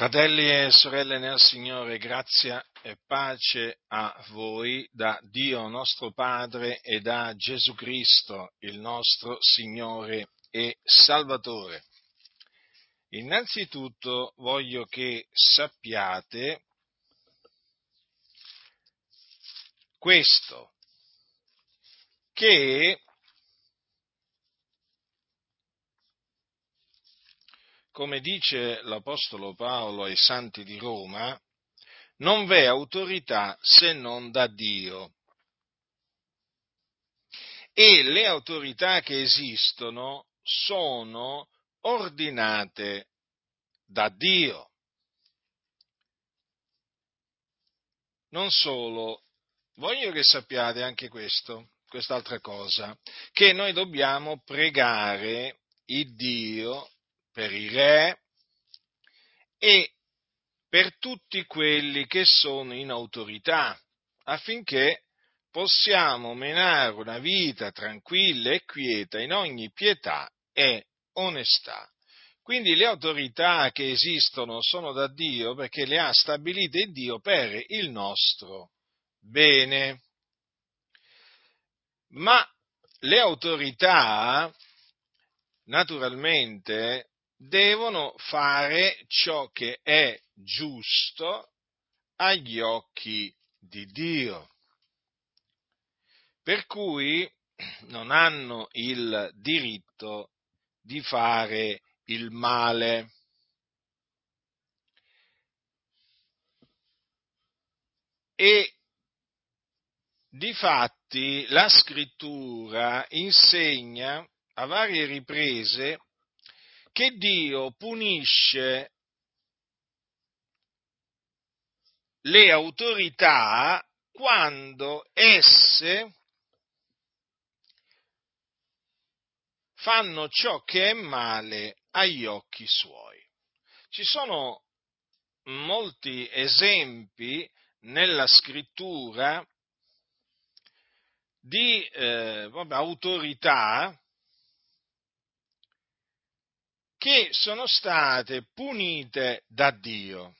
Fratelli e sorelle nel Signore, grazia e pace a voi da Dio nostro Padre e da Gesù Cristo, il nostro Signore e Salvatore. Innanzitutto voglio che sappiate questo, che, come dice l'Apostolo Paolo ai Santi di Roma, non v'è autorità se non da Dio. E le autorità che esistono sono ordinate da Dio. Non solo, voglio che sappiate anche questo, quest'altra cosa, che noi dobbiamo pregare il Dio per i re e per tutti quelli che sono in autorità, affinché possiamo menare una vita tranquilla e quieta in ogni pietà e onestà. Quindi le autorità che esistono sono da Dio, perché le ha stabilite Dio per il nostro bene. Ma le autorità, naturalmente, devono fare ciò che è giusto agli occhi di Dio, per cui non hanno il diritto di fare il male. E difatti la Scrittura insegna a varie riprese che Dio punisce le autorità quando esse fanno ciò che è male agli occhi suoi. Ci sono molti esempi nella Scrittura di autorità che sono state punite da Dio.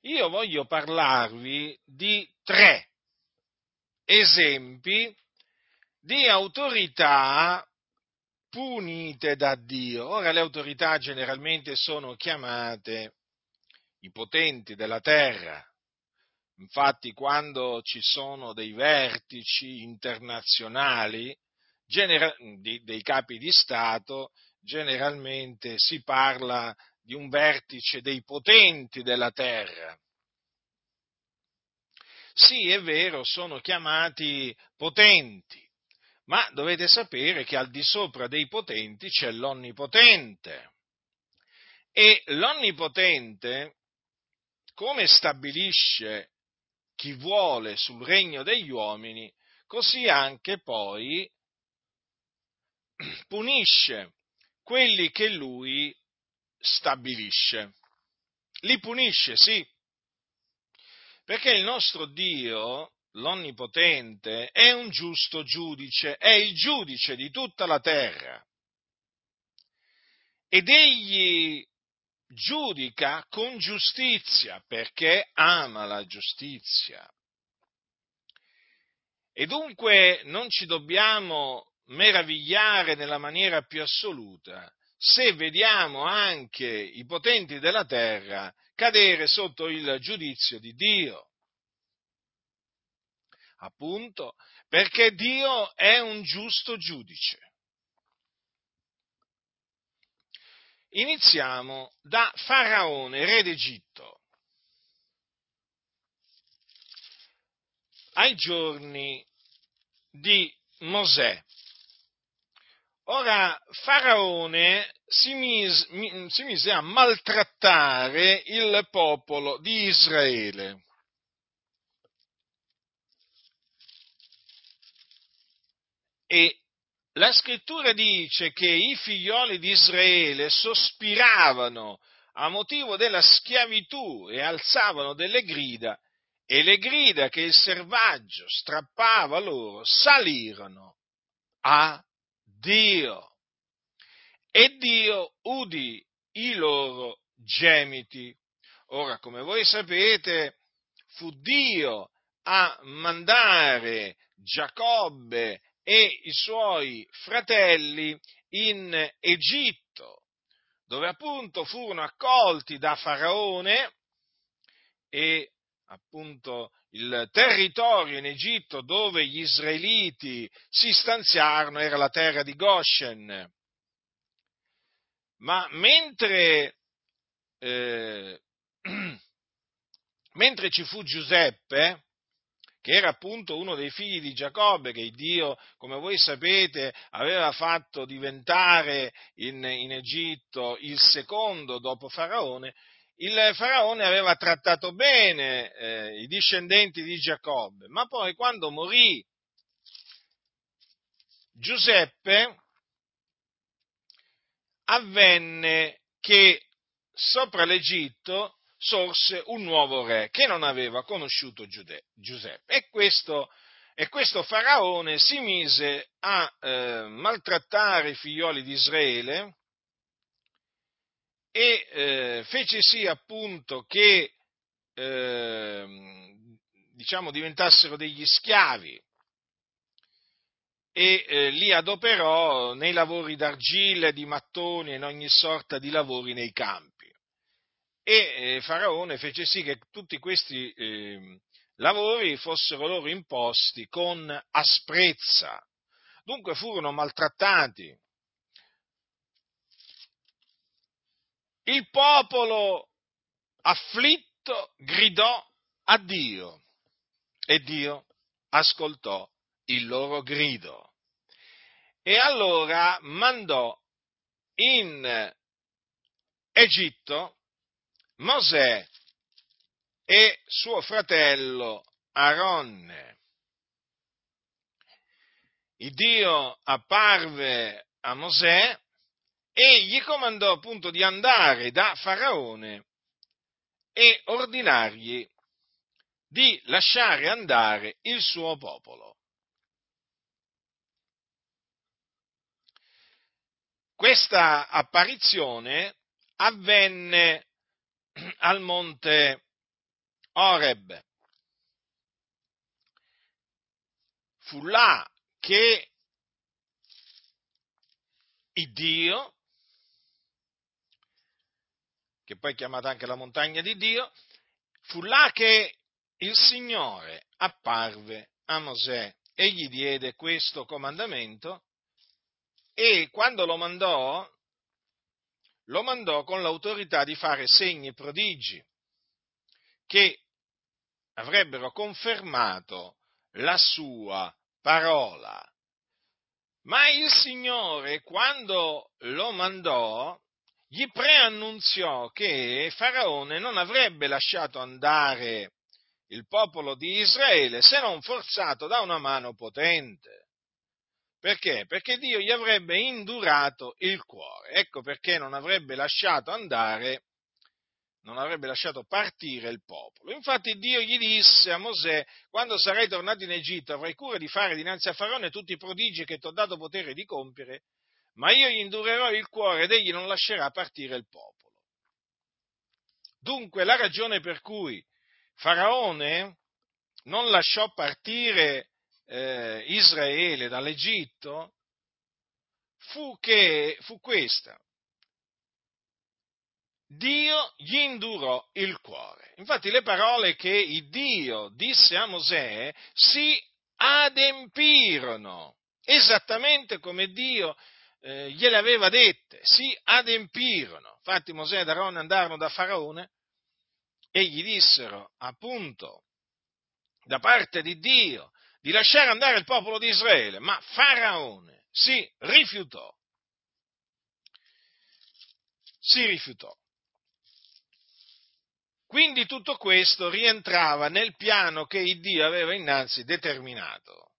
Io voglio parlarvi di 3 esempi di autorità punite da Dio. Ora, le autorità generalmente sono chiamate i potenti della terra. Infatti, quando ci sono dei vertici internazionali, dei capi di Stato, generalmente si parla di un vertice dei potenti della terra. Sì, è vero, sono chiamati potenti, ma dovete sapere che al di sopra dei potenti c'è l'Onnipotente. E l'Onnipotente, come stabilisce chi vuole sul regno degli uomini, così anche poi punisce quelli che lui stabilisce. Li punisce, sì, perché il nostro Dio, l'Onnipotente, è un giusto giudice, è il giudice di tutta la terra, ed egli giudica con giustizia, perché ama la giustizia. E dunque non ci dobbiamo meravigliare nella maniera più assoluta se vediamo anche i potenti della terra cadere sotto il giudizio di Dio, appunto perché Dio è un giusto giudice. Iniziamo da Faraone, re d'Egitto, ai giorni di Mosè. Ora, Faraone si mise a maltrattare il popolo di Israele. E la Scrittura dice che i figlioli di Israele sospiravano a motivo della schiavitù e alzavano delle grida, e le grida che il servaggio strappava loro salirono a Dio, e Dio udì i loro gemiti. Ora, come voi sapete, fu Dio a mandare Giacobbe e i suoi fratelli in Egitto, dove appunto furono accolti da Faraone, e appunto il territorio in Egitto dove gli israeliti si stanziarono era la terra di Goshen. Ma mentre ci fu Giuseppe, che era appunto uno dei figli di Giacobbe, che Dio, come voi sapete, aveva fatto diventare in Egitto il secondo dopo Faraone, il Faraone aveva trattato bene i discendenti di Giacobbe, ma poi quando morì Giuseppe avvenne che sopra l'Egitto sorse un nuovo re che non aveva conosciuto Giuseppe, e questo Faraone si mise a maltrattare i figlioli di Israele e fece sì appunto che diventassero degli schiavi, e li adoperò nei lavori d'argilla, di mattoni e in ogni sorta di lavori nei campi. E Faraone fece sì che tutti questi lavori fossero loro imposti con asprezza, dunque furono maltrattati. Il popolo afflitto gridò a Dio e Dio ascoltò il loro grido e allora mandò in Egitto Mosè e suo fratello Aronne. Il Dio apparve a Mosè e gli comandò appunto di andare da Faraone e ordinargli di lasciare andare il suo popolo. Questa apparizione avvenne al monte Oreb. Fu là che il Dio, che poi è chiamata anche la montagna di Dio, fu là che il Signore apparve a Mosè e gli diede questo comandamento, e quando lo mandò con l'autorità di fare segni e prodigi che avrebbero confermato la sua parola. Ma il Signore, quando lo mandò, gli preannunziò che Faraone non avrebbe lasciato andare il popolo di Israele se non forzato da una mano potente. Perché? Perché Dio gli avrebbe indurato il cuore. Ecco perché non avrebbe lasciato partire il popolo. Infatti Dio gli disse a Mosè: quando sarai tornato in Egitto avrai cura di fare dinanzi a Faraone tutti i prodigi che ti ho dato potere di compiere, ma io gli indurerò il cuore ed egli non lascerà partire il popolo. Dunque la ragione per cui Faraone non lasciò partire Israele dall'Egitto fu questa: Dio gli indurò il cuore. Infatti le parole che il Dio disse a Mosè si adempirono, esattamente come Dio gliele aveva dette, si adempirono. Infatti Mosè ed Aronne andarono da Faraone e gli dissero appunto da parte di Dio di lasciare andare il popolo di Israele, ma Faraone si rifiutò. Si rifiutò. Quindi tutto questo rientrava nel piano che il Dio aveva innanzi determinato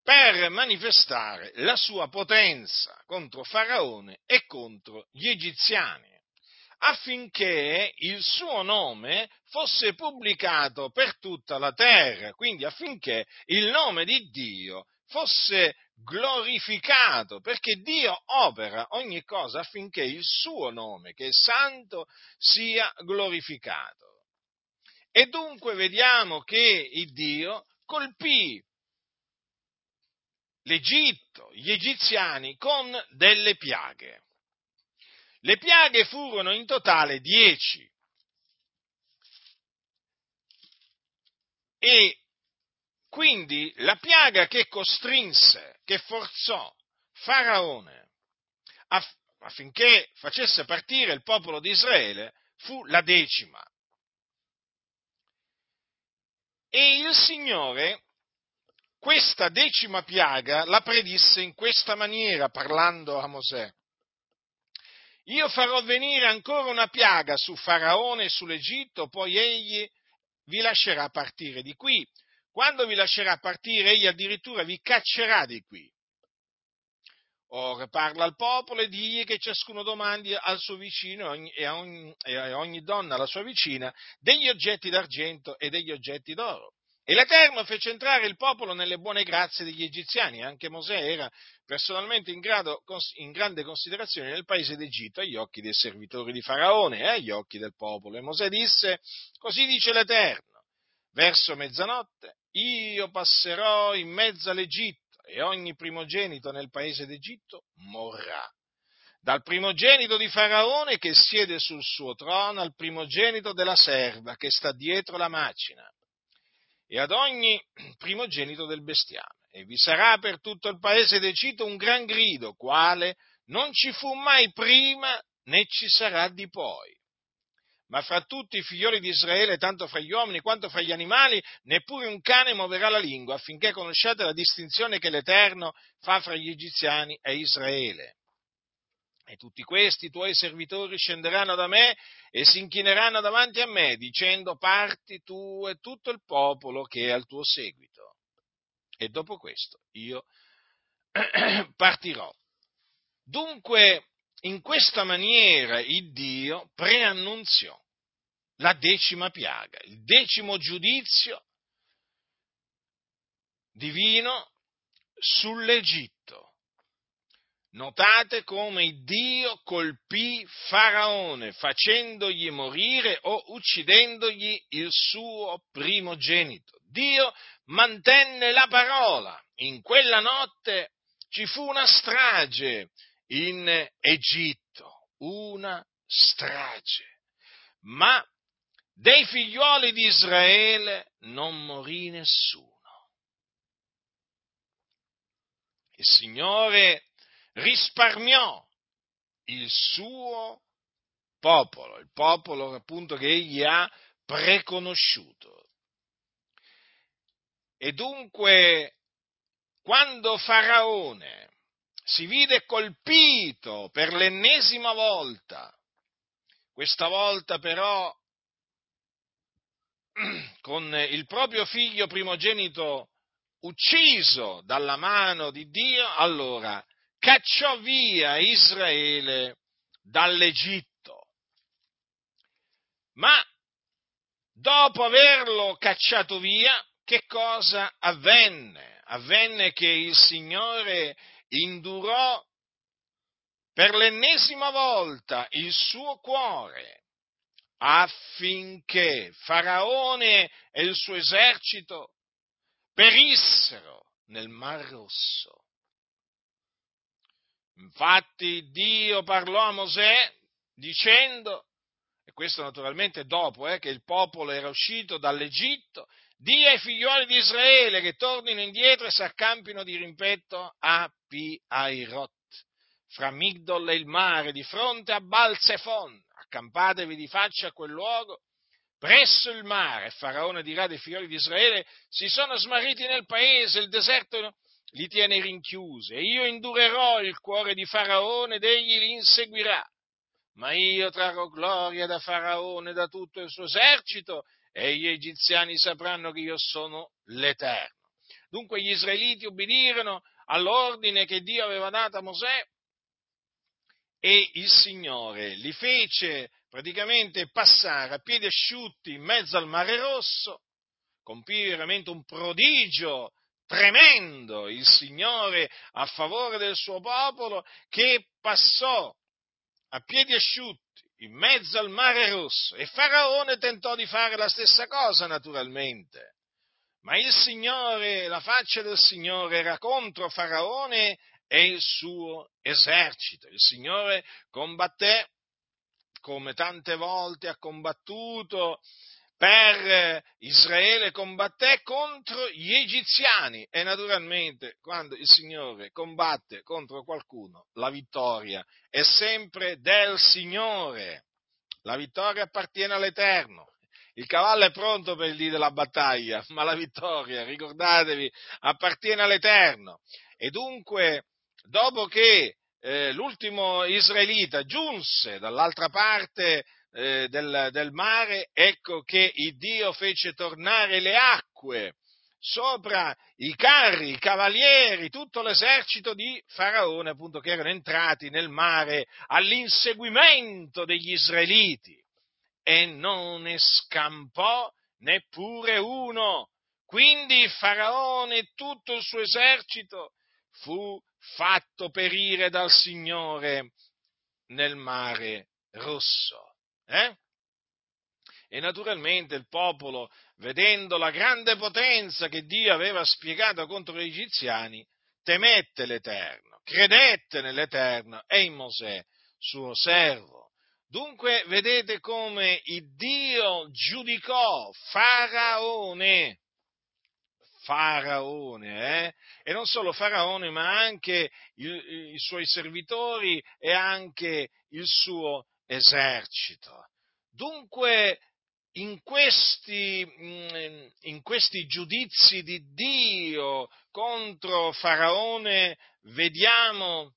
per manifestare la sua potenza contro Faraone e contro gli egiziani, affinché il suo nome fosse pubblicato per tutta la terra, quindi affinché il nome di Dio fosse glorificato, perché Dio opera ogni cosa affinché il suo nome, che è santo, sia glorificato. E dunque vediamo che il Dio colpì l'Egitto, gli egiziani, con delle piaghe. Le piaghe furono in totale 10. E quindi la piaga che costrinse, che forzò Faraone affinché facesse partire il popolo di Israele fu la 10ª. E il Signore questa 10ª piaga la predisse in questa maniera, parlando a Mosè: io farò venire ancora una piaga su Faraone e sull'Egitto, poi egli vi lascerà partire di qui. Quando vi lascerà partire, egli addirittura vi caccerà di qui. Ora parla al popolo e digli che ciascuno domandi al suo vicino e a ogni donna alla sua vicina degli oggetti d'argento e degli oggetti d'oro. E l'Eterno fece entrare il popolo nelle buone grazie degli egiziani. Anche Mosè era personalmente in grande considerazione nel paese d'Egitto agli occhi dei servitori di Faraone e agli occhi del popolo. E Mosè disse: così dice l'Eterno, verso mezzanotte io passerò in mezzo all'Egitto e ogni primogenito nel paese d'Egitto morrà. Dal primogenito di Faraone che siede sul suo trono al primogenito della serva che sta dietro la macina e ad ogni primogenito del bestiame. E vi sarà per tutto il paese d'Egitto un gran grido, quale non ci fu mai prima né ci sarà di poi. Ma fra tutti i figlioli di Israele, tanto fra gli uomini quanto fra gli animali, neppure un cane muoverà la lingua, affinché conosciate la distinzione che l'Eterno fa fra gli egiziani e Israele. E tutti questi tuoi servitori scenderanno da me e si inchineranno davanti a me, dicendo: parti tu e tutto il popolo che è al tuo seguito. E dopo questo io partirò. Dunque, in questa maniera il Dio preannunziò la 10ª piaga, il 10° giudizio divino sull'Egitto. Notate come il Dio colpì Faraone facendogli morire o uccidendogli il suo primogenito. Dio mantenne la parola. In quella notte ci fu una strage in Egitto, una strage, ma dei figliuoli di Israele non morì nessuno. Il Signore risparmiò il suo popolo, il popolo appunto che egli ha preconosciuto. E dunque, quando Faraone si vide colpito per l'ennesima volta, questa volta però con il proprio figlio primogenito ucciso dalla mano di Dio, allora cacciò via Israele dall'Egitto. Ma dopo averlo cacciato via, che cosa avvenne? Avvenne che il Signore indurò per l'ennesima volta il suo cuore affinché Faraone e il suo esercito perissero nel Mar Rosso. Infatti Dio parlò a Mosè dicendo, e questo naturalmente dopo che il popolo era uscito dall'Egitto, dì ai figlioli di Israele che tornino indietro e s'accampino di rimpetto a Pi-Airot, fra Migdol e il mare, di fronte a Bal-Zefon. Accampatevi di faccia a quel luogo, presso il mare. E Faraone dirà dei figlioli di Israele: si sono smarriti nel paese, il deserto li tiene rinchiusi, e io indurerò il cuore di Faraone ed egli li inseguirà. Ma io trarrò gloria da Faraone e da tutto il suo esercito, e gli egiziani sapranno che io sono l'Eterno. Dunque gli israeliti obbedirono all'ordine che Dio aveva dato a Mosè, e il Signore li fece praticamente passare a piedi asciutti in mezzo al Mare Rosso. Compì veramente un prodigio tremendo il Signore a favore del suo popolo, che passò a piedi asciutti in mezzo al Mare Rosso, e Faraone tentò di fare la stessa cosa naturalmente, ma il Signore, la faccia del Signore era contro Faraone e il suo esercito. Il Signore combatté, come tante volte ha combattuto per Israele, combatté contro gli egiziani, e naturalmente quando il Signore combatte contro qualcuno la vittoria è sempre del Signore, la vittoria appartiene all'Eterno. Il cavallo è pronto per il dì della battaglia, ma la vittoria, ricordatevi, appartiene all'Eterno. E dunque, dopo che l'ultimo israelita giunse dall'altra parte del mare, ecco che il Dio fece tornare le acque sopra i carri, i cavalieri, tutto l'esercito di Faraone, appunto, che erano entrati nel mare all'inseguimento degli israeliti, e non ne scampò neppure uno. Quindi Faraone e tutto il suo esercito fu fatto perire dal Signore nel Mare Rosso. E naturalmente il popolo, vedendo la grande potenza che Dio aveva spiegato contro gli egiziani, temette l'Eterno, credette nell'Eterno e in Mosè, suo servo. Dunque vedete come il Dio giudicò Faraone, e non solo Faraone, ma anche i suoi servitori e anche il suo esercito. Dunque, in questi giudizi di Dio contro Faraone vediamo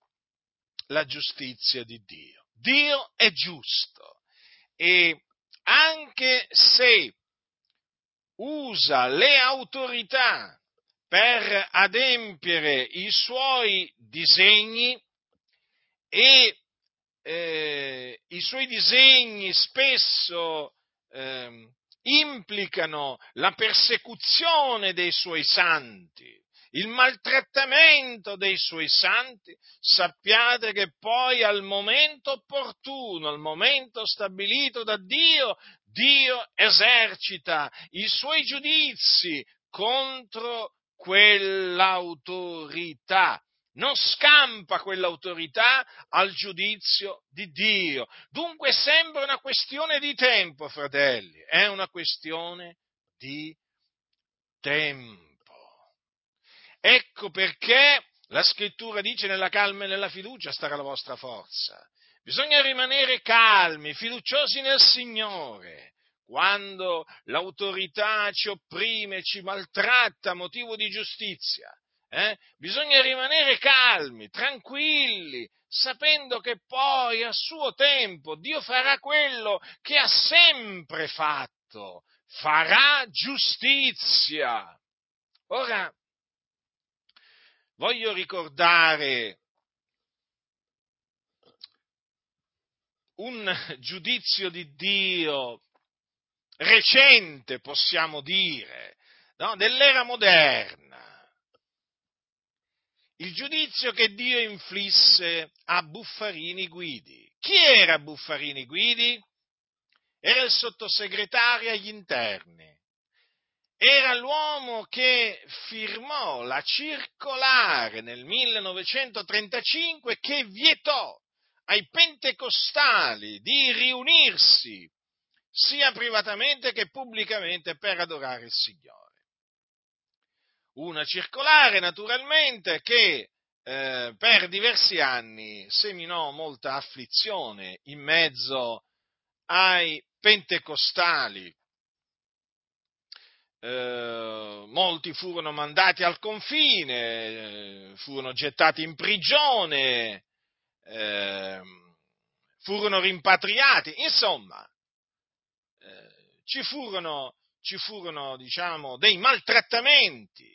la giustizia di Dio. Dio è giusto, e anche se usa le autorità per adempiere i suoi disegni, e i suoi disegni spesso implicano la persecuzione dei suoi santi, il maltrattamento dei suoi santi, sappiate che poi al momento opportuno, al momento stabilito da Dio, Dio esercita i suoi giudizi contro quell'autorità. Non scampa quell'autorità al giudizio di Dio. Dunque sembra una questione di tempo, fratelli, è una questione di tempo. Ecco perché la Scrittura dice: nella calma e nella fiducia starà la vostra forza. Bisogna rimanere calmi, fiduciosi nel Signore. Quando l'autorità ci opprime, ci maltratta a motivo di giustizia, bisogna rimanere calmi, tranquilli, sapendo che poi a suo tempo Dio farà quello che ha sempre fatto, farà giustizia. Ora, voglio ricordare un giudizio di Dio recente, possiamo dire, no? Dell'era moderna. Il giudizio che Dio inflisse a Buffarini Guidi. Chi era Buffarini Guidi? Era il sottosegretario agli interni. Era l'uomo che firmò la circolare nel 1935 che vietò ai pentecostali di riunirsi sia privatamente che pubblicamente per adorare il Signore. Una circolare, naturalmente, che per diversi anni seminò molta afflizione in mezzo ai pentecostali. Molti furono mandati al confine, furono gettati in prigione, furono rimpatriati, insomma, ci furono, diciamo, dei maltrattamenti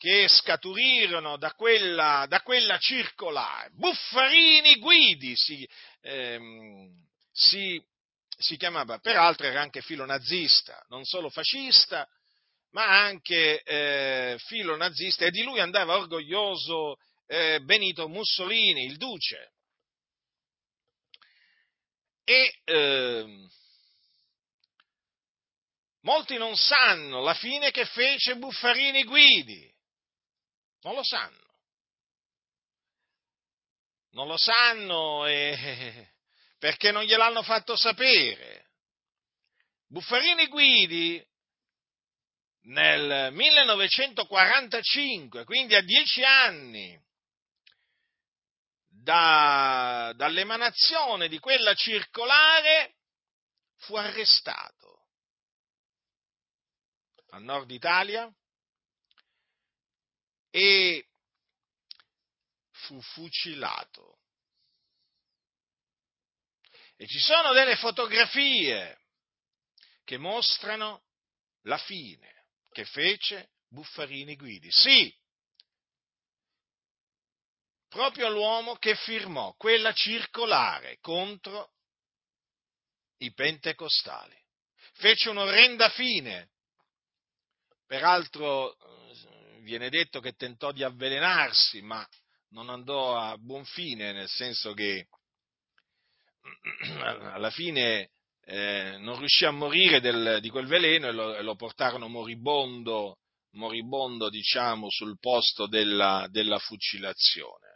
che scaturirono da quella circolare. Buffarini Guidi si chiamava, peraltro era anche filonazista, non solo fascista, ma anche filo nazista, e di lui andava orgoglioso Benito Mussolini, il duce. E molti non sanno la fine che fece Buffarini Guidi, non lo sanno perché non gliel'hanno fatto sapere. Buffarini Guidi nel 1945, quindi a 10 anni dall'emanazione di quella circolare, fu arrestato al nord Italia e fu fucilato. E ci sono delle fotografie che mostrano la fine che fece Buffarini Guidi. Sì, proprio l'uomo che firmò quella circolare contro i pentecostali. Fece un'orrenda fine. Peraltro viene detto che tentò di avvelenarsi, ma non andò a buon fine, nel senso che alla fine non riuscì a morire di quel veleno e lo portarono moribondo, diciamo, sul posto della fucilazione.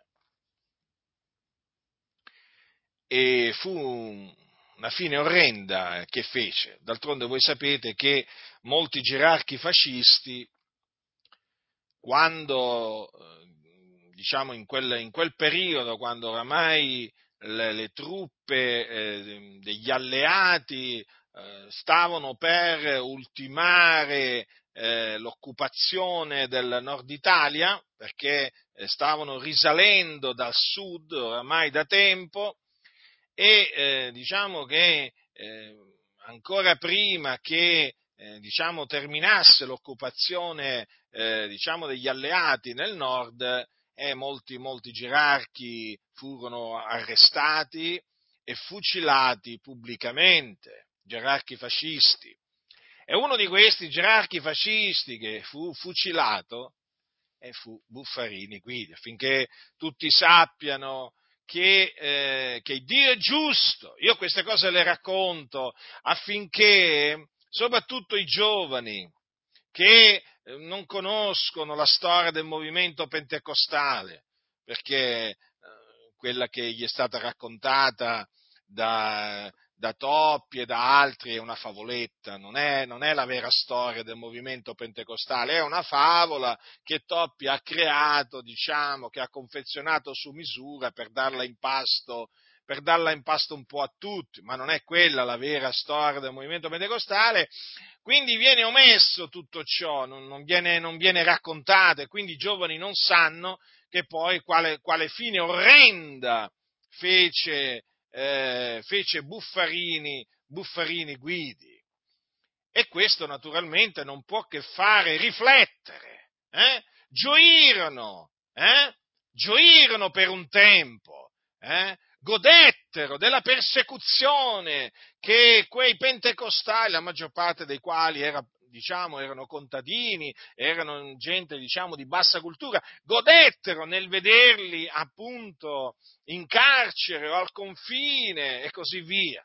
E fu una fine orrenda che fece. D'altronde voi sapete che molti gerarchi fascisti, quando diciamo in quel periodo, quando oramai le truppe degli alleati stavano per ultimare l'occupazione del nord Italia, perché stavano risalendo dal sud oramai da tempo, e diciamo che ancora prima che diciamo terminasse l'occupazione diciamo degli alleati nel nord, molti gerarchi furono arrestati e fucilati pubblicamente, gerarchi fascisti. E uno di questi gerarchi fascisti che fu fucilato fu Buffarini Guidi, affinché tutti sappiano che Dio è giusto. Io queste cose le racconto affinché soprattutto i giovani che non conoscono la storia del movimento pentecostale, perché quella che gli è stata raccontata da Toppi e da altri è una favoletta, non è la vera storia del movimento pentecostale, è una favola che Toppi ha creato, diciamo, che ha confezionato su misura per darla in pasto un po' a tutti, ma non è quella la vera storia del movimento pentecostale. Quindi viene omesso tutto ciò, non viene raccontato, e quindi i giovani non sanno che poi quale fine orrenda fece Buffarini Guidi. E questo naturalmente non può che fare riflettere. Gioirono per un tempo, godettero della persecuzione che quei pentecostali, la maggior parte dei quali erano contadini, erano gente, diciamo, di bassa cultura, godettero nel vederli appunto in carcere o al confine e così via,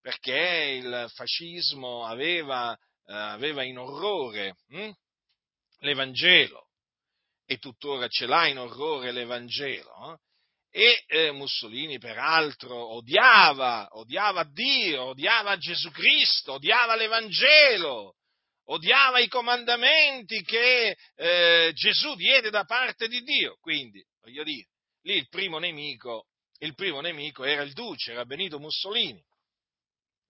perché il fascismo aveva in orrore l'Evangelo, e tuttora ce l'ha in orrore l'Evangelo. E Mussolini, peraltro, odiava Dio, odiava Gesù Cristo, odiava l'Evangelo, odiava i comandamenti che Gesù diede da parte di Dio. Quindi, voglio dire, lì il primo nemico era il duce, era Benito Mussolini,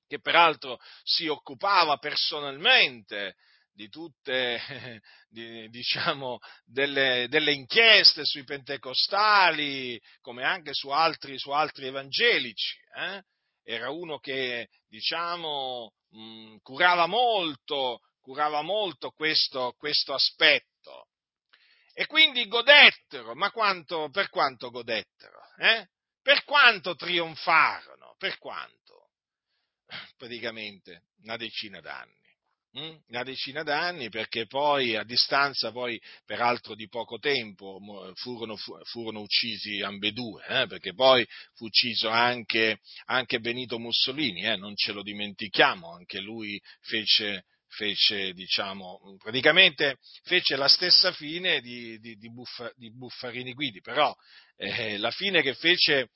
che peraltro si occupava personalmente di tutte, diciamo, delle inchieste sui pentecostali, come anche su altri evangelici. Era uno che, diciamo, curava molto questo aspetto. E quindi godettero, ma per quanto godettero? Per quanto trionfarono? Per quanto? Praticamente una decina d'anni. una decina d'anni, perché poi a distanza, poi peraltro di poco tempo, furono uccisi ambedue, perché poi fu ucciso anche Benito Mussolini, non ce lo dimentichiamo, anche lui fece la stessa fine di Buffarini Guidi, però la fine che fece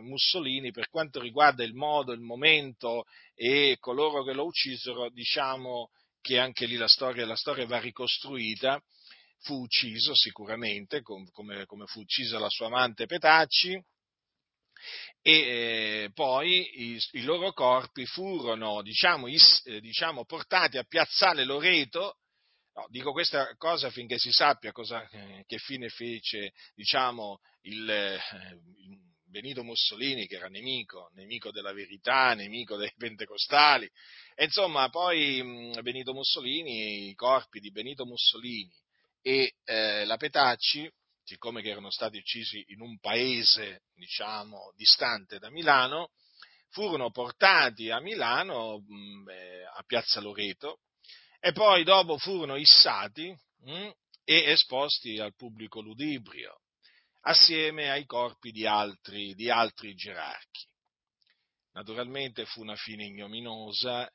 Mussolini, per quanto riguarda il modo, il momento e coloro che lo uccisero, diciamo che anche lì la storia va ricostruita. Fu ucciso sicuramente, come fu uccisa la sua amante Petacci, e poi i loro corpi furono portati a Piazzale Loreto. No, dico questa cosa affinché si sappia che fine fece, il Benito Mussolini, che era nemico della verità, nemico dei pentecostali. E insomma, poi Benito Mussolini, i corpi di Benito Mussolini e la Petacci, siccome che erano stati uccisi in un paese, distante da Milano, furono portati a Milano, a Piazza Loreto, e poi dopo furono issati e esposti al pubblico ludibrio, assieme ai corpi di altri gerarchi. Naturalmente fu una fine ignominosa,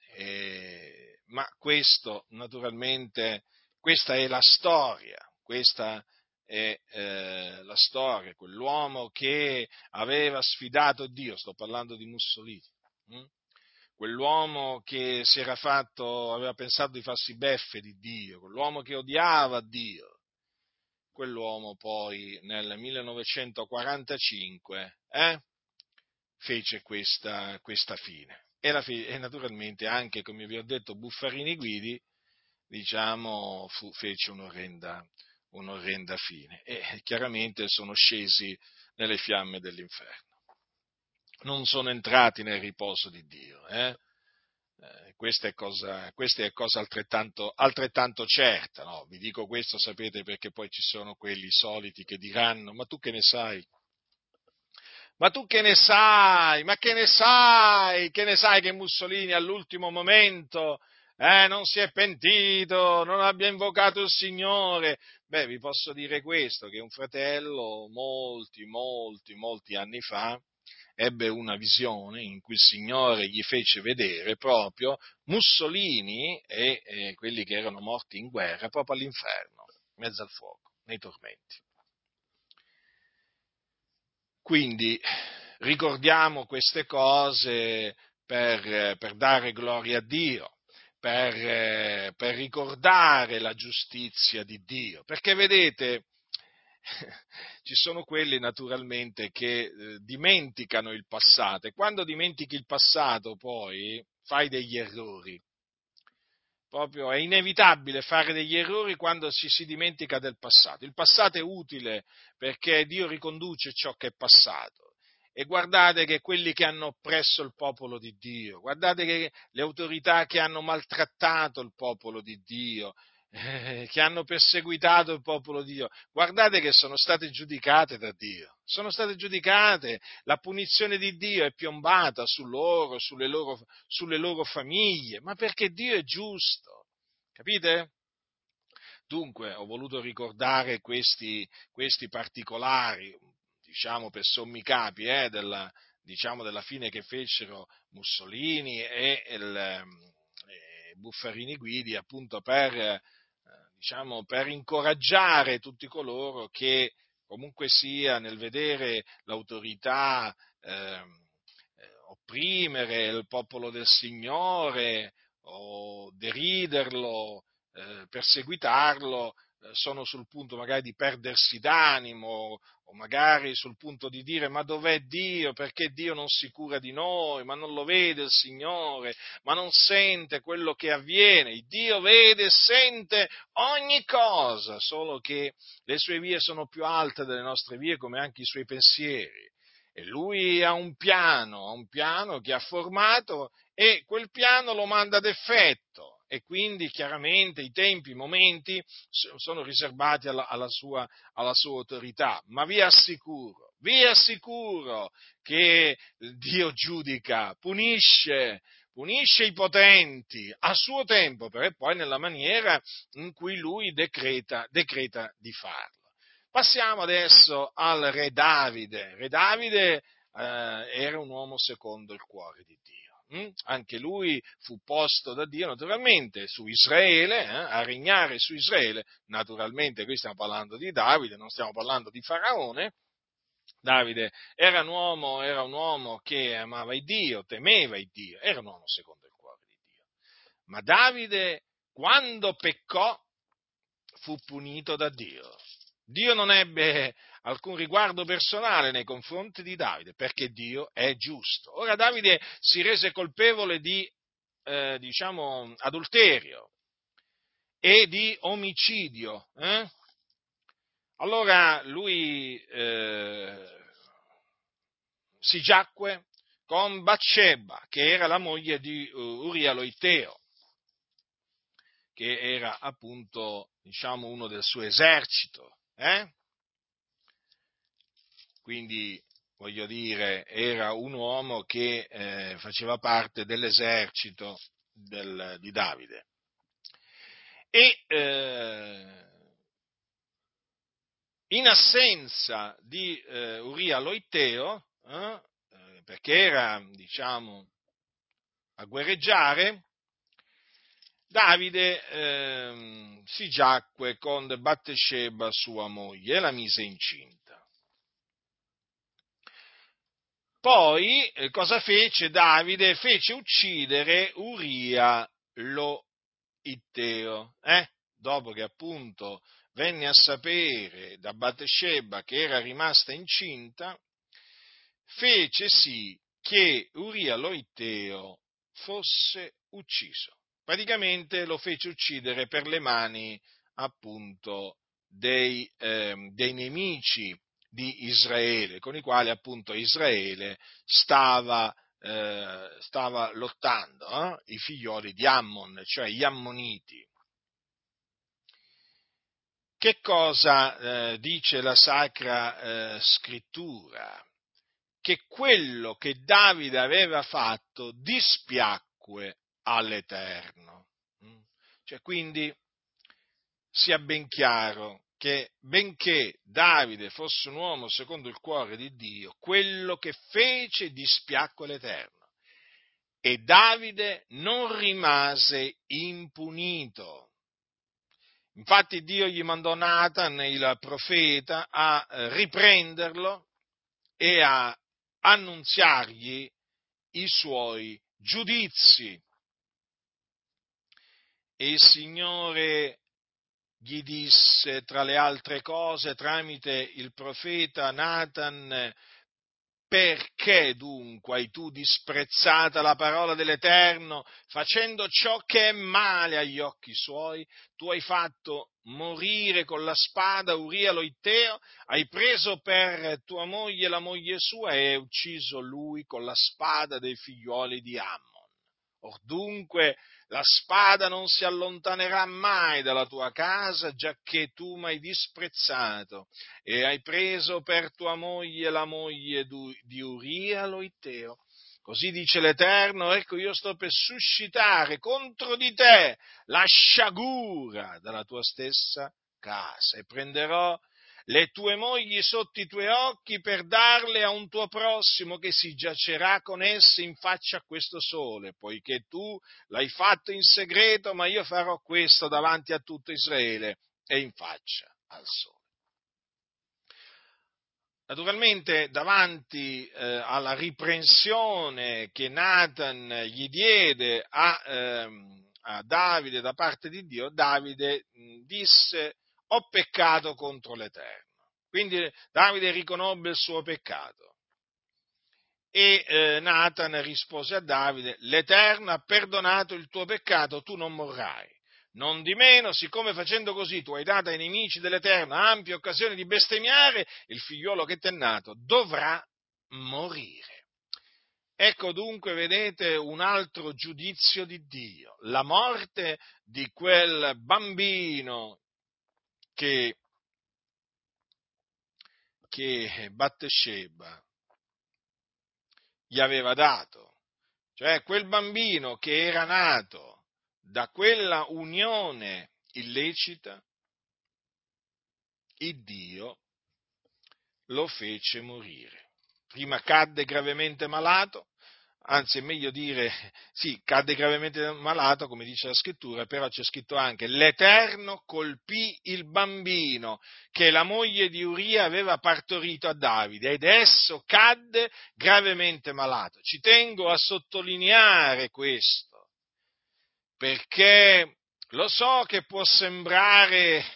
ma questa è la storia, quell'uomo che aveva sfidato Dio, sto parlando di Mussolini, quell'uomo che aveva pensato di farsi beffe di Dio, quell'uomo che odiava Dio, quell'uomo poi nel 1945 fece questa fine. E naturalmente anche, come vi ho detto, Buffarini Guidi, fece un'orrenda fine, e chiaramente sono scesi nelle fiamme dell'inferno. Non sono entrati nel riposo di Dio. Questa è cosa altrettanto certa. No? Vi dico questo, sapete, perché poi ci sono quelli soliti che diranno: ma tu che ne sai? Ma tu che ne sai? Ma che ne sai? Che ne sai che Mussolini all'ultimo momento non si è pentito, non abbia invocato il Signore? Beh, vi posso dire questo, che un fratello molti anni fa ebbe una visione in cui il Signore gli fece vedere proprio Mussolini e quelli che erano morti in guerra proprio all'inferno, in mezzo al fuoco, nei tormenti. Quindi ricordiamo queste cose per dare gloria a Dio, per ricordare la giustizia di Dio, perché vedete, ci sono quelli naturalmente che dimenticano il passato, e quando dimentichi il passato poi fai degli errori. Proprio è inevitabile fare degli errori quando si dimentica del passato. Il passato è utile perché Dio riconduce ciò che è passato. E guardate che quelli che hanno oppresso il popolo di Dio, guardate che le autorità che hanno maltrattato il popolo di Dio, che hanno perseguitato il popolo di Dio, guardate che sono state giudicate da Dio, sono state giudicate, la punizione di Dio è piombata su loro, sulle loro famiglie, ma perché Dio è giusto, capite? Dunque ho voluto ricordare questi particolari, per sommi capi, della fine che fecero Mussolini e Buffarini Guidi, appunto per incoraggiare tutti coloro che comunque sia nel vedere l'autorità opprimere il popolo del Signore o deriderlo, perseguitarlo, sono sul punto magari di perdersi d'animo, o magari sul punto di dire: ma dov'è Dio? Perché Dio non si cura di noi? Ma non lo vede il Signore? Ma non sente quello che avviene? Dio vede e sente ogni cosa, solo che le sue vie sono più alte delle nostre vie, come anche i suoi pensieri. E lui ha un piano che ha formato, e quel piano lo manda ad effetto. E quindi chiaramente i tempi, i momenti sono riservati alla sua autorità, ma vi assicuro che Dio giudica, punisce, punisce i potenti a suo tempo, per poi nella maniera in cui lui decreta di farlo. Passiamo adesso al re Davide. Re Davide era un uomo secondo il cuore di Dio. Anche lui fu posto da Dio naturalmente su Israele, a regnare su Israele. Naturalmente qui stiamo parlando di Davide, non stiamo parlando di Faraone. Davide era un uomo che amava il Dio, temeva il Dio, era un uomo secondo il cuore di Dio. Ma Davide, quando peccò, fu punito da Dio. Dio non ebbe alcun riguardo personale nei confronti di Davide, perché Dio è giusto. Ora Davide si rese colpevole di, adulterio e di omicidio, Allora lui si giacque con Batsheba, che era la moglie di Uria l'Hitteo, che era appunto uno del suo esercito. Quindi era un uomo che faceva parte dell'esercito di Davide. In assenza di Uria l'Hitteo, perché era, a guerreggiare, Davide si giacque con Batsheba, sua moglie, e la mise incinta. Poi, cosa fece Davide? Fece uccidere Uria l'Hitteo, dopo che appunto venne a sapere da Batsheba che era rimasta incinta, fece sì che Uria l'Hitteo fosse ucciso. Praticamente lo fece uccidere per le mani, appunto, dei nemici di Israele, con i quali appunto Israele stava lottando, i figlioli di Ammon, cioè gli Ammoniti. Che cosa dice la Sacra Scrittura? Che quello che Davide aveva fatto dispiacque all'Eterno. Cioè, quindi, sia ben chiaro che, benché Davide fosse un uomo secondo il cuore di Dio, quello che fece dispiacque all'Eterno. E Davide non rimase impunito. Infatti Dio gli mandò Nathan, il profeta, a riprenderlo e a annunziargli i suoi giudizi. E il Signore gli disse, tra le altre cose, tramite il profeta Nathan: perché dunque hai tu disprezzata la parola dell'Eterno, facendo ciò che è male agli occhi suoi? Tu hai fatto morire con la spada Uria l'Hitteo, hai preso per tua moglie la moglie sua e hai ucciso lui con la spada dei figlioli di Ammon. Or dunque la spada non si allontanerà mai dalla tua casa, giacché tu m'hai disprezzato e hai preso per tua moglie la moglie di Uria l'Hitteo. Così dice l'Eterno: ecco, io sto per suscitare contro di te la sciagura dalla tua stessa casa, e prenderò le tue mogli sotto i tuoi occhi per darle a un tuo prossimo che si giacerà con esse in faccia a questo sole, poiché tu l'hai fatto in segreto, ma io farò questo davanti a tutto Israele e in faccia al sole. Naturalmente, davanti alla riprensione che Nathan gli diede a Davide da parte di Dio, Davide disse: ho peccato contro l'Eterno. Quindi Davide riconobbe il suo peccato. E Nathan rispose a Davide: l'Eterno ha perdonato il tuo peccato, tu non morrai. Non di meno, siccome facendo così tu hai dato ai nemici dell'Eterno ampia occasione di bestemmiare, il figliolo che t'è nato dovrà morire. Ecco dunque, vedete, un altro giudizio di Dio: la morte di quel bambino che Batsheba gli aveva dato, Cioè quel bambino che era nato da quella unione illecita, Iddio lo fece morire. Prima cadde gravemente malato, anzi è meglio dire, sì, cadde gravemente malato, come dice la scrittura, però c'è scritto anche: l'Eterno colpì il bambino che la moglie di Uria aveva partorito a Davide, ed esso cadde gravemente malato. Ci tengo a sottolineare questo, perché lo so che può sembrare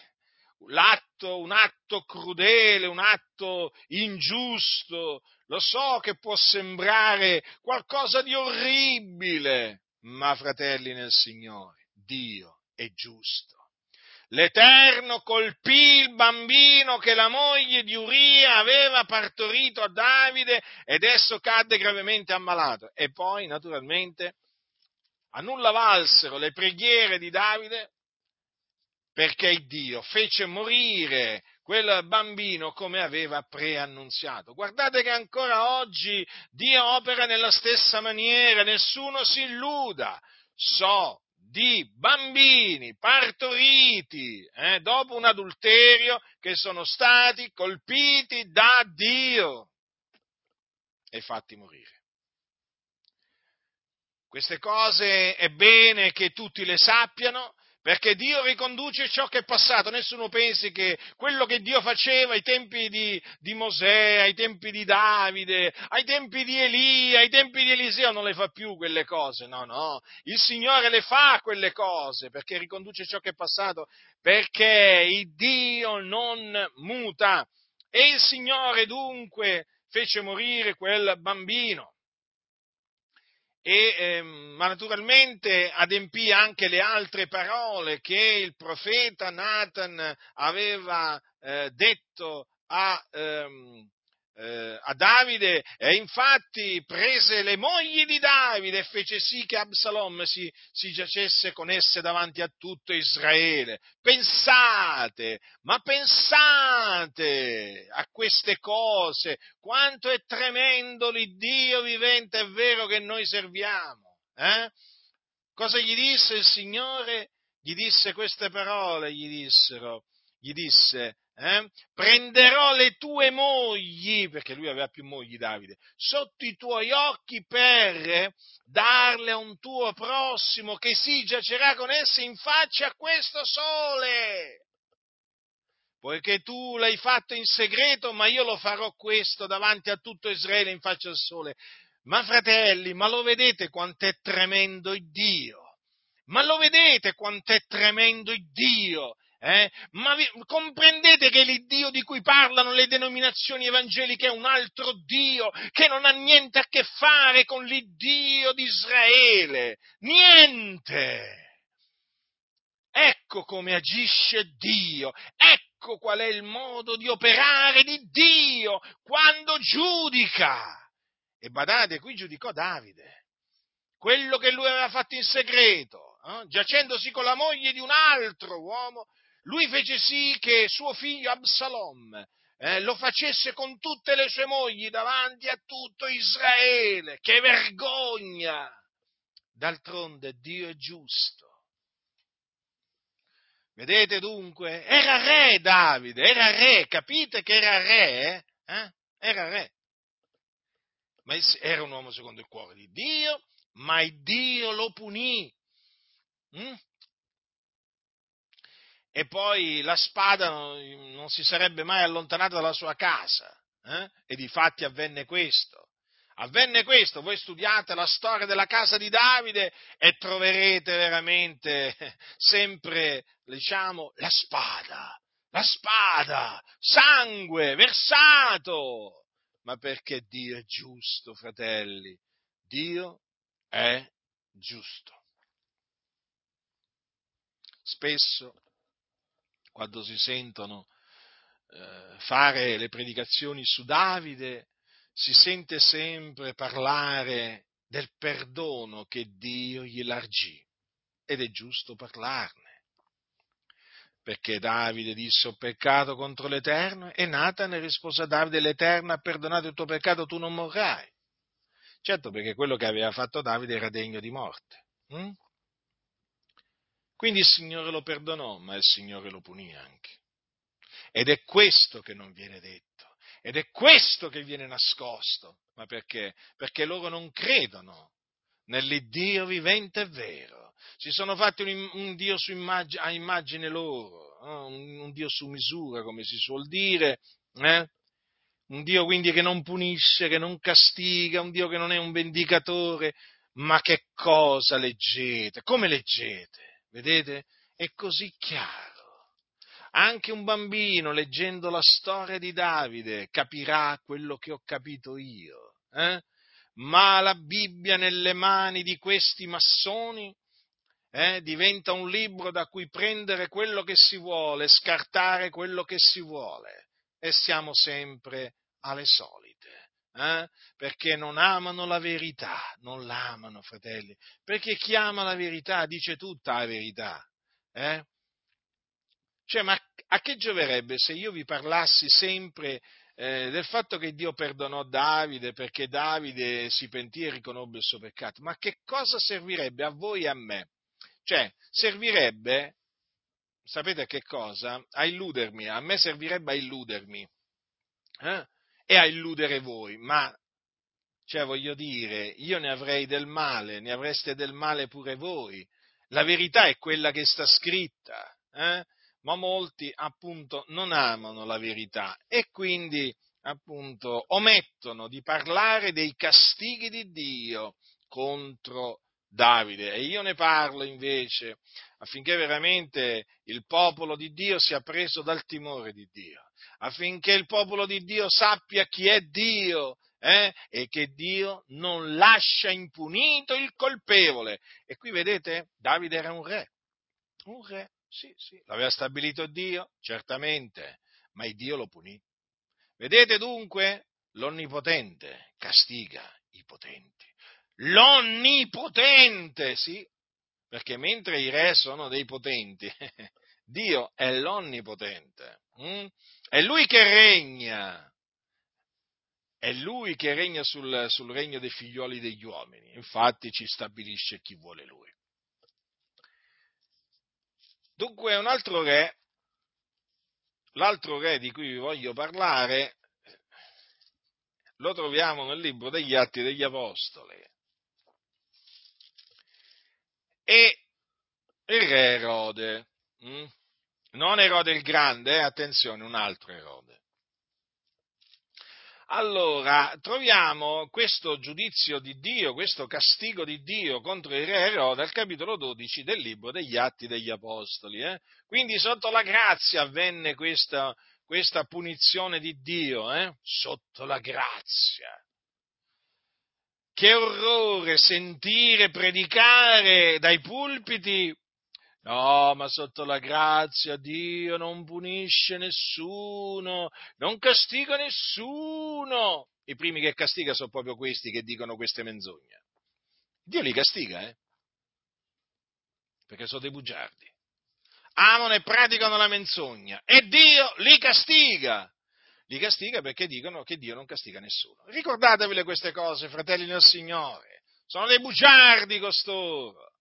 un atto crudele, un atto ingiusto, lo so che può sembrare qualcosa di orribile, ma fratelli nel Signore, Dio è giusto. L'Eterno colpì il bambino che la moglie di Uria aveva partorito a Davide, ed esso cadde gravemente ammalato. E poi, naturalmente, a nulla valsero le preghiere di Davide, perché Dio fece morire quel bambino come aveva preannunziato. Guardate che ancora oggi Dio opera nella stessa maniera, nessuno si illuda. So di bambini partoriti dopo un adulterio che sono stati colpiti da Dio e fatti morire. Queste cose è bene che tutti le sappiano, perché Dio riconduce ciò che è passato. Nessuno pensi che quello che Dio faceva ai tempi di Mosè, ai tempi di Davide, ai tempi di Elia, ai tempi di Eliseo, non le fa più quelle cose. No, il Signore le fa quelle cose, perché riconduce ciò che è passato, perché il Dio non muta. E il Signore dunque fece morire quel bambino. Ma naturalmente adempì anche le altre parole che il profeta Nathan aveva detto a Davide, e infatti prese le mogli di Davide e fece sì che Absalom si giacesse con esse davanti a tutto Israele. Pensate a queste cose, quanto è tremendo l'Iddio vivente, è vero, che noi serviamo. Cosa gli disse il Signore? Gli disse queste parole, gli disse, prenderò le tue mogli, perché lui aveva più mogli Davide, sotto i tuoi occhi per darle a un tuo prossimo che si giacerà con esse in faccia a questo sole, poiché tu l'hai fatto in segreto, ma io lo farò questo davanti a tutto Israele in faccia al sole. Ma fratelli, ma lo vedete quant'è tremendo il Dio? Ma lo vedete quant'è tremendo il Dio? Ma comprendete che l'Iddio di cui parlano le denominazioni evangeliche è un altro Dio, che non ha niente a che fare con l'Iddio di Israele, niente. Ecco come agisce Dio, ecco qual è il modo di operare di Dio quando giudica. E badate, qui giudicò Davide, quello che lui aveva fatto in segreto, giacendosi con la moglie di un altro uomo. Lui fece sì che suo figlio Absalom lo facesse con tutte le sue mogli davanti a tutto Israele. Che vergogna! D'altronde Dio è giusto. Vedete dunque, era re Davide, capite che era re? Era re. Ma era un uomo secondo il cuore di Dio, ma Dio lo punì. E poi la spada non si sarebbe mai allontanata dalla sua casa, e difatti avvenne questo. Voi studiate la storia della casa di Davide e troverete veramente sempre, la spada, sangue versato, ma perché Dio è giusto, fratelli, Dio è giusto. Spesso, quando si sentono fare le predicazioni su Davide, si sente sempre parlare del perdono che Dio gli largì, ed è giusto parlarne, perché Davide disse: ho peccato contro l'Eterno, e Nathan rispose a Davide: l'Eterno ha perdonato il tuo peccato, tu non morrai. Certo, perché quello che aveva fatto Davide era degno di morte. Quindi il Signore lo perdonò, ma il Signore lo punì anche. Ed è questo che non viene detto, ed è questo che viene nascosto. Ma perché? Perché loro non credono nell'Iddio vivente e vero. Si sono fatti un Dio a immagine loro, un Dio su misura, come si suol dire, un Dio quindi che non punisce, che non castiga, un Dio che non è un vendicatore. Ma che cosa leggete? Come leggete? Vedete? È così chiaro. Anche un bambino, leggendo la storia di Davide, capirà quello che ho capito io. Ma la Bibbia nelle mani di questi massoni diventa un libro da cui prendere quello che si vuole, scartare quello che si vuole. E siamo sempre alle solite, perché non amano la verità, non la amano, fratelli, perché chi ama la verità dice tutta la verità. Cioè, ma a che gioverebbe se io vi parlassi sempre del fatto che Dio perdonò Davide perché Davide si pentì e riconobbe il suo peccato? Ma che cosa servirebbe a voi e a me? Cioè, servirebbe, sapete che cosa? A illudermi, a me servirebbe a illudermi e a illudere voi, ma, cioè, voglio dire, io ne avrei del male, ne avreste del male pure voi. La verità è quella che sta scritta, ma molti appunto non amano la verità e quindi appunto omettono di parlare dei castighi di Dio contro Davide, e io ne parlo invece affinché veramente il popolo di Dio sia preso dal timore di Dio, affinché il popolo di Dio sappia chi è Dio e che Dio non lascia impunito il colpevole. E qui vedete, Davide era un re. Sì, l'aveva stabilito Dio, certamente, ma il Dio lo punì. Vedete dunque, l'Onnipotente castiga i potenti. L'Onnipotente, sì, perché mentre i re sono dei potenti, Dio è l'Onnipotente. È Lui che regna. È Lui che regna sul regno dei figlioli degli uomini. Infatti ci stabilisce chi vuole Lui. Dunque un altro re, l'altro re di cui vi voglio parlare, lo troviamo nel libro degli Atti degli Apostoli. E il re Erode, non Erode il Grande, attenzione, un altro Erode. Allora, troviamo questo giudizio di Dio, questo castigo di Dio contro il re Erode al capitolo 12 del libro degli Atti degli Apostoli. Quindi sotto la grazia avvenne questa punizione di Dio, sotto la grazia. Che orrore sentire predicare dai pulpiti: no, ma sotto la grazia Dio non punisce nessuno, non castiga nessuno. I primi che castiga sono proprio questi che dicono queste menzogne. Dio li castiga, perché sono dei bugiardi. Amano e praticano la menzogna e Dio li castiga. Li castiga perché dicono che Dio non castiga nessuno. Ricordatevele queste cose, fratelli nel Signore. Sono dei bugiardi costoro.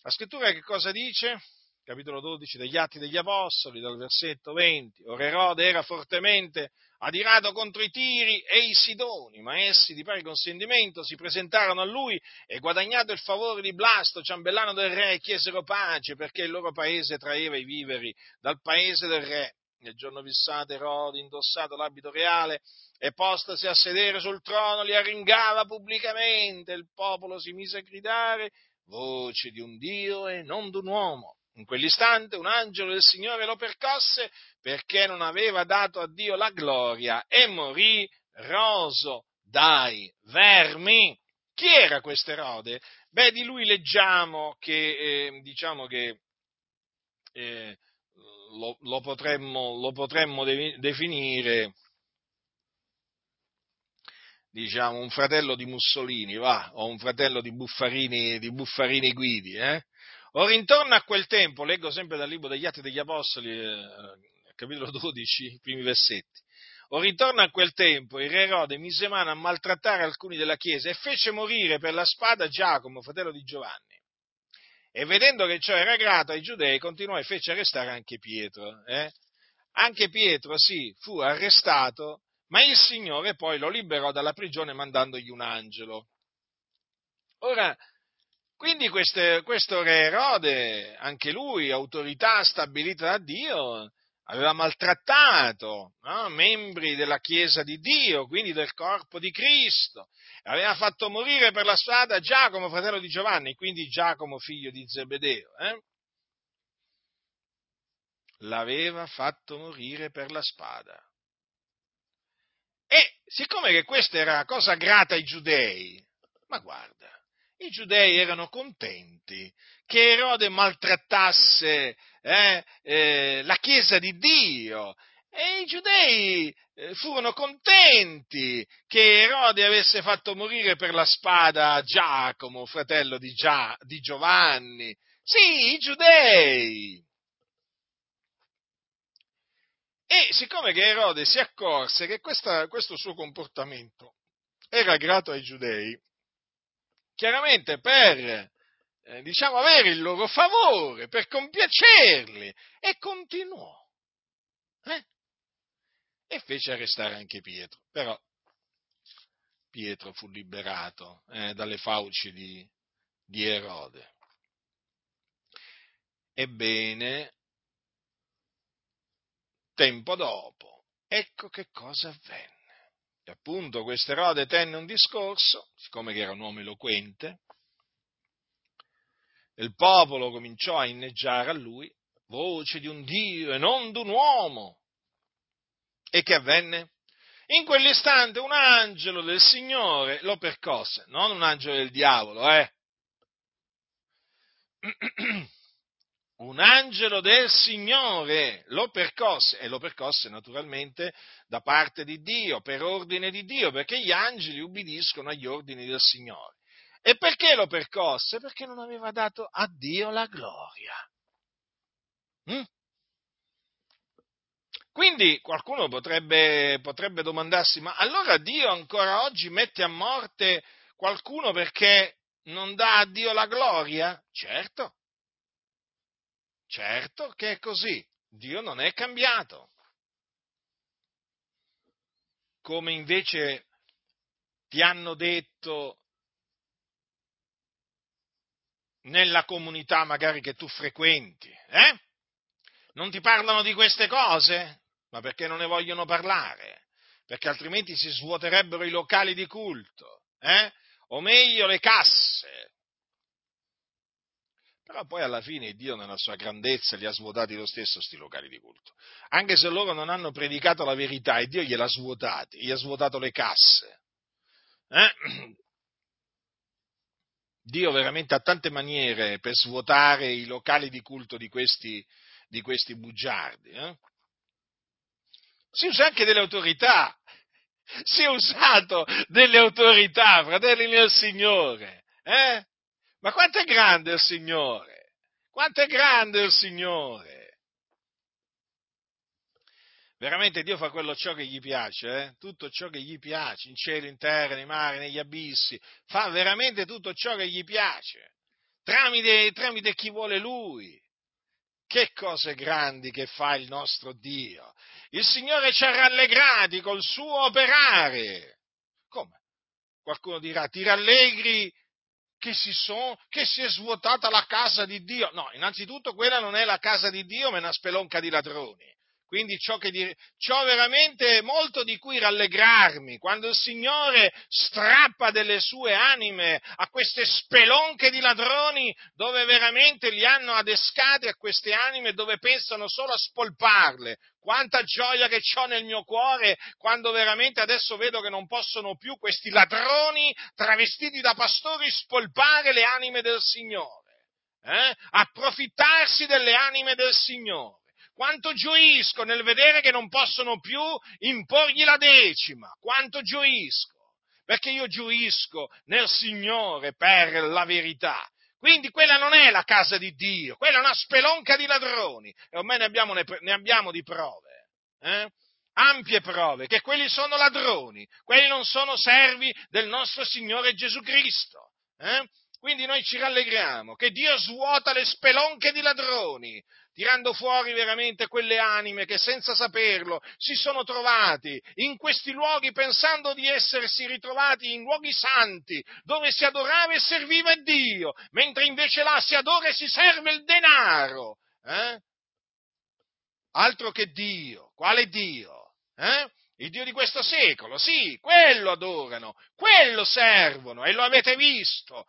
La scrittura che cosa dice? Capitolo 12 degli Atti degli Apostoli, dal versetto 20. Or Erode era fortemente adirato contro i Tiri e i Sidoni, ma essi di pari consentimento si presentarono a lui e, guadagnato il favore di Blasto, ciambellano del re, chiesero pace perché il loro paese traeva i viveri dal paese del re. Nel giorno fissato Erode, indossato l'abito reale e postasi a sedere sul trono, li arringava pubblicamente. Il popolo si mise a gridare: voce di un Dio e non di un uomo. In quell'istante un angelo del Signore lo percosse perché non aveva dato a Dio la gloria e morì roso dai vermi. Chi era questo Erode? Beh, di lui leggiamo che, lo potremmo definire, diciamo, un fratello di Mussolini, o un fratello di Buffarini Guidi. Ora, intorno a quel tempo, leggo sempre dal libro degli Atti degli Apostoli, capitolo 12, i primi versetti. O ritorna a quel tempo, il re Erode mise mano a maltrattare alcuni della chiesa e fece morire per la spada Giacomo, fratello di Giovanni. E vedendo che ciò era grato ai giudei, continuò e fece arrestare anche Pietro. Anche Pietro, sì, fu arrestato, ma il Signore poi lo liberò dalla prigione mandandogli un angelo. Ora, quindi questo re Erode, anche lui, autorità stabilita da Dio, aveva maltrattato membri della Chiesa di Dio, quindi del corpo di Cristo, aveva fatto morire per la strada Giacomo, fratello di Giovanni, quindi Giacomo figlio di Zebedeo. L'aveva fatto morire per la spada. E siccome che questa era cosa grata ai giudei, ma guarda, i giudei erano contenti che Erode maltrattasse la Chiesa di Dio, e i giudei furono contenti che Erode avesse fatto morire per la spada Giacomo, fratello di Giovanni. Sì, i giudei! E siccome che Erode si accorse che questo suo comportamento era grato ai giudei, chiaramente per, avere il loro favore, per compiacerli, e continuò. E fece arrestare anche Pietro. Però Pietro fu liberato dalle fauci di Erode. Ebbene, tempo dopo, ecco che cosa avvenne. E appunto questo Erode tenne un discorso, siccome che era un uomo eloquente, il popolo cominciò a inneggiare a lui, voce di un Dio e non d'un uomo. E che avvenne? In quell'istante un angelo del Signore lo percosse, non un angelo del diavolo, Un angelo del Signore lo percosse, e lo percosse naturalmente da parte di Dio, per ordine di Dio, perché gli angeli ubbidiscono agli ordini del Signore. E perché lo percosse? Perché non aveva dato a Dio la gloria. Quindi qualcuno potrebbe domandarsi, ma allora Dio ancora oggi mette a morte qualcuno perché non dà a Dio la gloria? Certo. Certo che è così, Dio non è cambiato. Come invece ti hanno detto nella comunità magari che tu frequenti, non ti parlano di queste cose? Ma perché non ne vogliono parlare? Perché altrimenti si svuoterebbero i locali di culto, o meglio le casse. Però poi alla fine Dio nella sua grandezza li ha svuotati lo stesso sti locali di culto. Anche se loro non hanno predicato la verità, e Dio gliel'ha svuotati, gli ha svuotato le casse. Dio veramente ha tante maniere per svuotare i locali di culto di questi bugiardi. Si usa anche delle autorità. Si è usato delle autorità, fratelli nel Signore. Ma quanto è grande il Signore? Quanto è grande il Signore? Veramente Dio fa ciò che gli piace, tutto ciò che gli piace, in cielo, in terra, nei mari, negli abissi, fa veramente tutto ciò che gli piace, tramite chi vuole Lui. Che cose grandi che fa il nostro Dio! Il Signore ci ha rallegrati col suo operare. Come? Qualcuno dirà, ti rallegri che si è svuotata la casa di Dio? No, innanzitutto quella non è la casa di Dio, ma è una spelonca di ladroni. Quindi ciò veramente molto di cui rallegrarmi, quando il Signore strappa delle sue anime a queste spelonche di ladroni, dove veramente li hanno adescati a queste anime, dove pensano solo a spolparle. Quanta gioia che c'ho nel mio cuore quando veramente adesso vedo che non possono più questi ladroni travestiti da pastori spolpare le anime del Signore, approfittarsi delle anime del Signore. Quanto gioisco nel vedere che non possono più imporgli la decima, quanto gioisco, perché io gioisco nel Signore per la verità. Quindi quella non è la casa di Dio, quella è una spelonca di ladroni, e ormai ne abbiamo di prove. ampie prove che quelli sono ladroni, quelli non sono servi del nostro Signore Gesù Cristo. Quindi noi ci rallegriamo che Dio svuota le spelonche di ladroni, tirando fuori veramente quelle anime che senza saperlo si sono trovati in questi luoghi pensando di essersi ritrovati in luoghi santi, dove si adorava e serviva Dio, mentre invece là si adora e si serve il denaro. Altro che Dio, quale Dio? Il Dio di questo secolo, sì, quello adorano, quello servono, e lo avete visto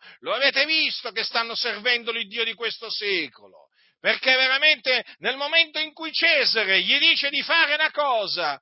che stanno servendo il Dio di questo secolo, perché veramente nel momento in cui Cesare gli dice di fare una cosa,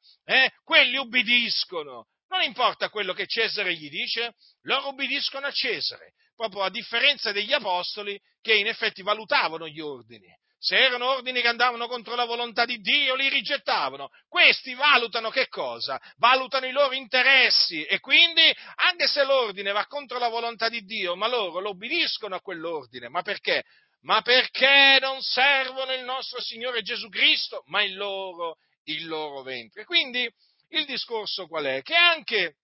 quelli ubbidiscono, non importa quello che Cesare gli dice, loro ubbidiscono a Cesare, proprio a differenza degli apostoli che in effetti valutavano gli ordini. Se erano ordini che andavano contro la volontà di Dio, li rigettavano. Questi valutano che cosa? Valutano i loro interessi e quindi, anche se l'ordine va contro la volontà di Dio, ma loro lo obbediscono a quell'ordine. Ma perché? Ma perché non servono il nostro Signore Gesù Cristo, ma il loro ventre. Quindi il discorso qual è? Che anche,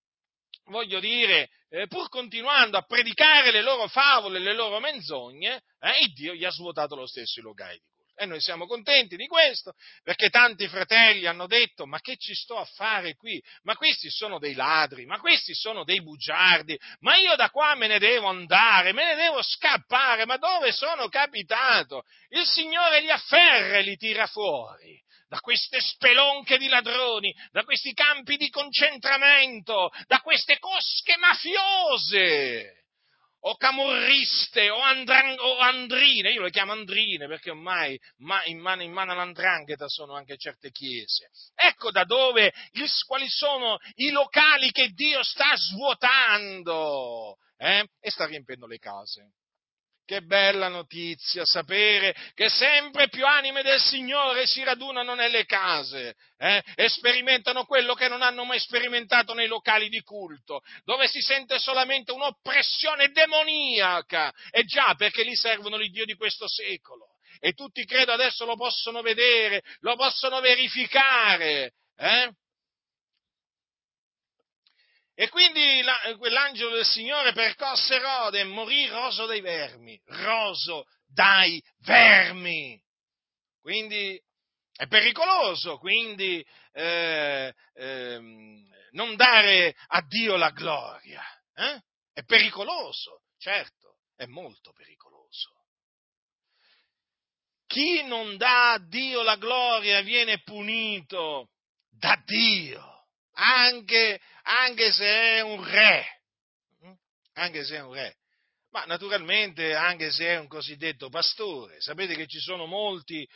pur continuando a predicare le loro favole, le loro menzogne, il Dio gli ha svuotato lo stesso i locali di culto. E noi siamo contenti di questo, perché tanti fratelli hanno detto, ma che ci sto a fare qui? Ma questi sono dei ladri, ma questi sono dei bugiardi, ma io da qua me ne devo andare, me ne devo scappare, ma dove sono capitato? Il Signore li afferra e li tira fuori da queste spelonche di ladroni, da questi campi di concentramento, da queste cosche mafiose, o camorriste, o andrine, io le chiamo andrine perché ormai in mano all'andrangheta sono anche certe chiese. Ecco da dove, quali sono i locali che Dio sta svuotando, e sta riempiendo le case. Che bella notizia sapere che sempre più anime del Signore si radunano nelle case, e sperimentano quello che non hanno mai sperimentato nei locali di culto, dove si sente solamente un'oppressione demoniaca, e già perché lì servono il Dio di questo secolo, e tutti credo adesso lo possono vedere, lo possono verificare, E quindi quell'angelo del Signore percosse Erode e morì roso dai vermi. Quindi è pericoloso, quindi non dare a Dio la gloria. È pericoloso, certo, è molto pericoloso. Chi non dà a Dio la gloria viene punito da Dio. Anche se è un re, ma naturalmente anche se è un cosiddetto pastore. Sapete che ci sono molti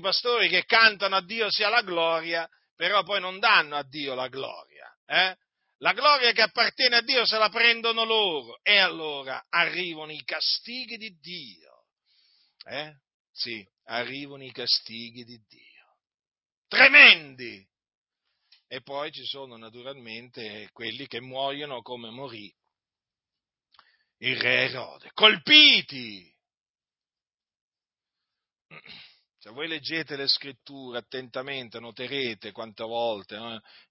pastori che cantano a Dio sia la gloria, però poi non danno a Dio la gloria, La gloria che appartiene a Dio se la prendono loro, e allora arrivano i castighi di Dio, Sì, arrivano i castighi di Dio, tremendi! E poi ci sono naturalmente quelli che muoiono come morì il re Erode, colpiti. Se voi leggete le scritture attentamente noterete quante volte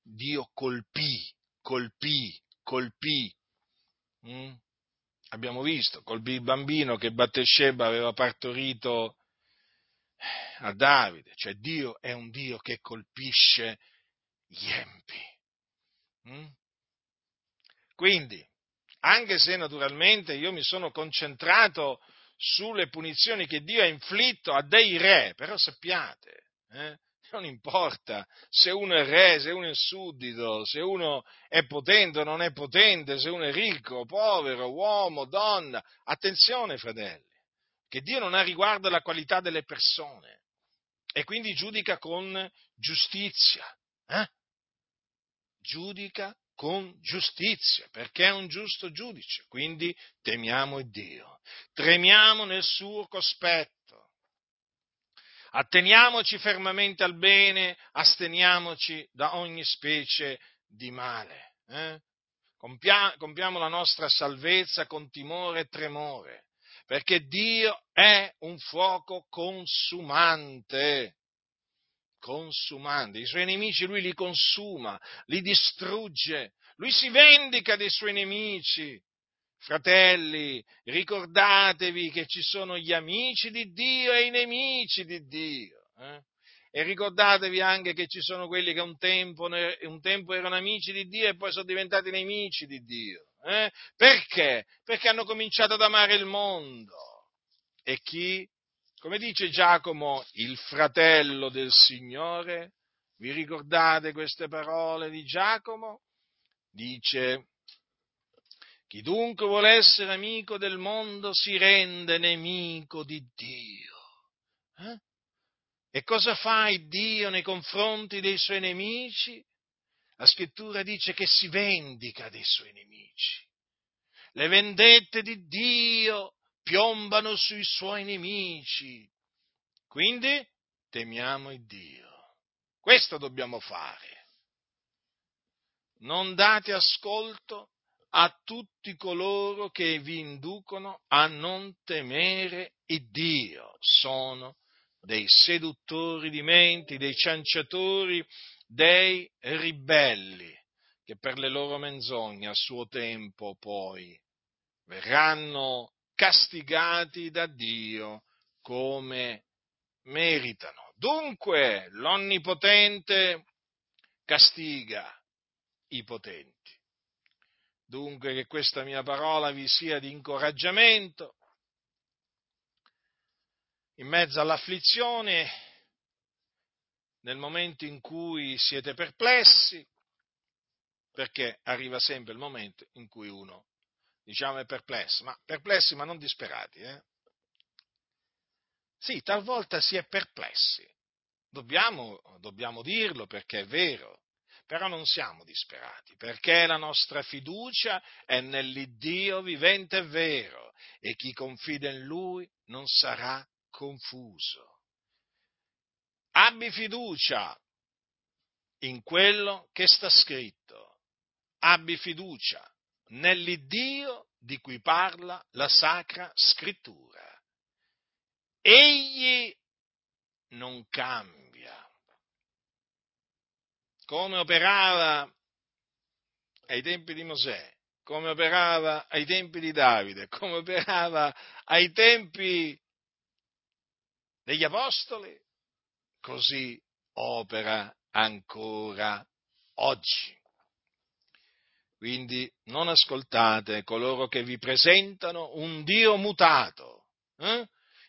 Dio colpì. Abbiamo visto, colpì il bambino che Batsheba aveva partorito a Davide, cioè Dio è un Dio che colpisce gli empi. Quindi, anche se naturalmente io mi sono concentrato sulle punizioni che Dio ha inflitto a dei re, però sappiate, non importa se uno è re, se uno è suddito, se uno è potente o non è potente, se uno è ricco, povero, uomo, donna, attenzione fratelli, che Dio non ha riguardo alla qualità delle persone e quindi giudica con giustizia. Giudica con giustizia, perché è un giusto giudice, quindi temiamo Dio, tremiamo nel suo cospetto, atteniamoci fermamente al bene, asteniamoci da ogni specie di male, compiamo la nostra salvezza con timore e tremore, perché Dio è un fuoco consumante. consumante. I suoi nemici lui li consuma, li distrugge, lui si vendica dei suoi nemici. Fratelli, ricordatevi che ci sono gli amici di Dio e i nemici di Dio. E ricordatevi anche che ci sono quelli che un tempo erano amici di Dio e poi sono diventati nemici di Dio. Perché? Perché hanno cominciato ad amare il mondo. E chi, come dice Giacomo, il fratello del Signore, vi ricordate queste parole di Giacomo? Dice: chi dunque vuole essere amico del mondo si rende nemico di Dio. E cosa fa Dio nei confronti dei suoi nemici? La scrittura dice che si vendica dei suoi nemici. Le vendette di Dio piombano sui suoi nemici. Quindi temiamo Dio. Questo dobbiamo fare. Non date ascolto a tutti coloro che vi inducono a non temere Dio. Sono dei seduttori di menti, dei cianciatori, dei ribelli, che per le loro menzogne a suo tempo poi verranno castigati da Dio come meritano. Dunque l'Onnipotente castiga i potenti. Dunque che questa mia parola vi sia di incoraggiamento in mezzo all'afflizione, nel momento in cui siete perplessi, perché arriva sempre il momento in cui uno, è perplesso, ma perplessi ma non disperati. Sì, talvolta si è perplessi, dobbiamo dirlo perché è vero, però non siamo disperati, perché la nostra fiducia è nell'Iddio vivente e vero, e chi confida in Lui non sarà confuso. Abbi fiducia in quello che sta scritto, abbi fiducia nell'Iddio di cui parla la Sacra Scrittura. Egli non cambia. Come operava ai tempi di Mosè, come operava ai tempi di Davide, come operava ai tempi degli Apostoli, così opera ancora oggi. Quindi non ascoltate coloro che vi presentano un Dio mutato.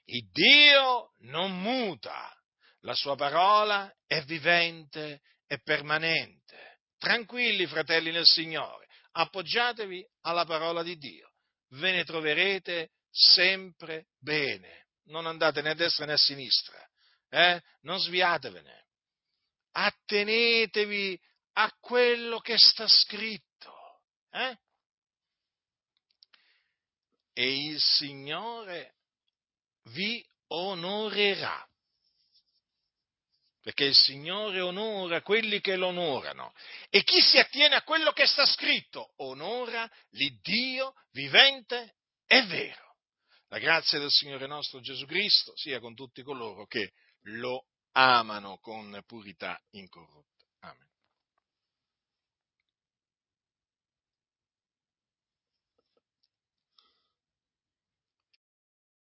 Il Dio non muta, la sua parola è vivente e permanente. Tranquilli, fratelli nel Signore, appoggiatevi alla parola di Dio, ve ne troverete sempre bene. Non andate né a destra né a sinistra. Non sviatevene, attenetevi a quello che sta scritto, e il Signore vi onorerà, perché il Signore onora quelli che lo onorano, e chi si attiene a quello che sta scritto onora l'Iddio vivente e vero. La grazia del Signore nostro Gesù Cristo sia con tutti coloro che lo amano con purità incorrotta. Amen.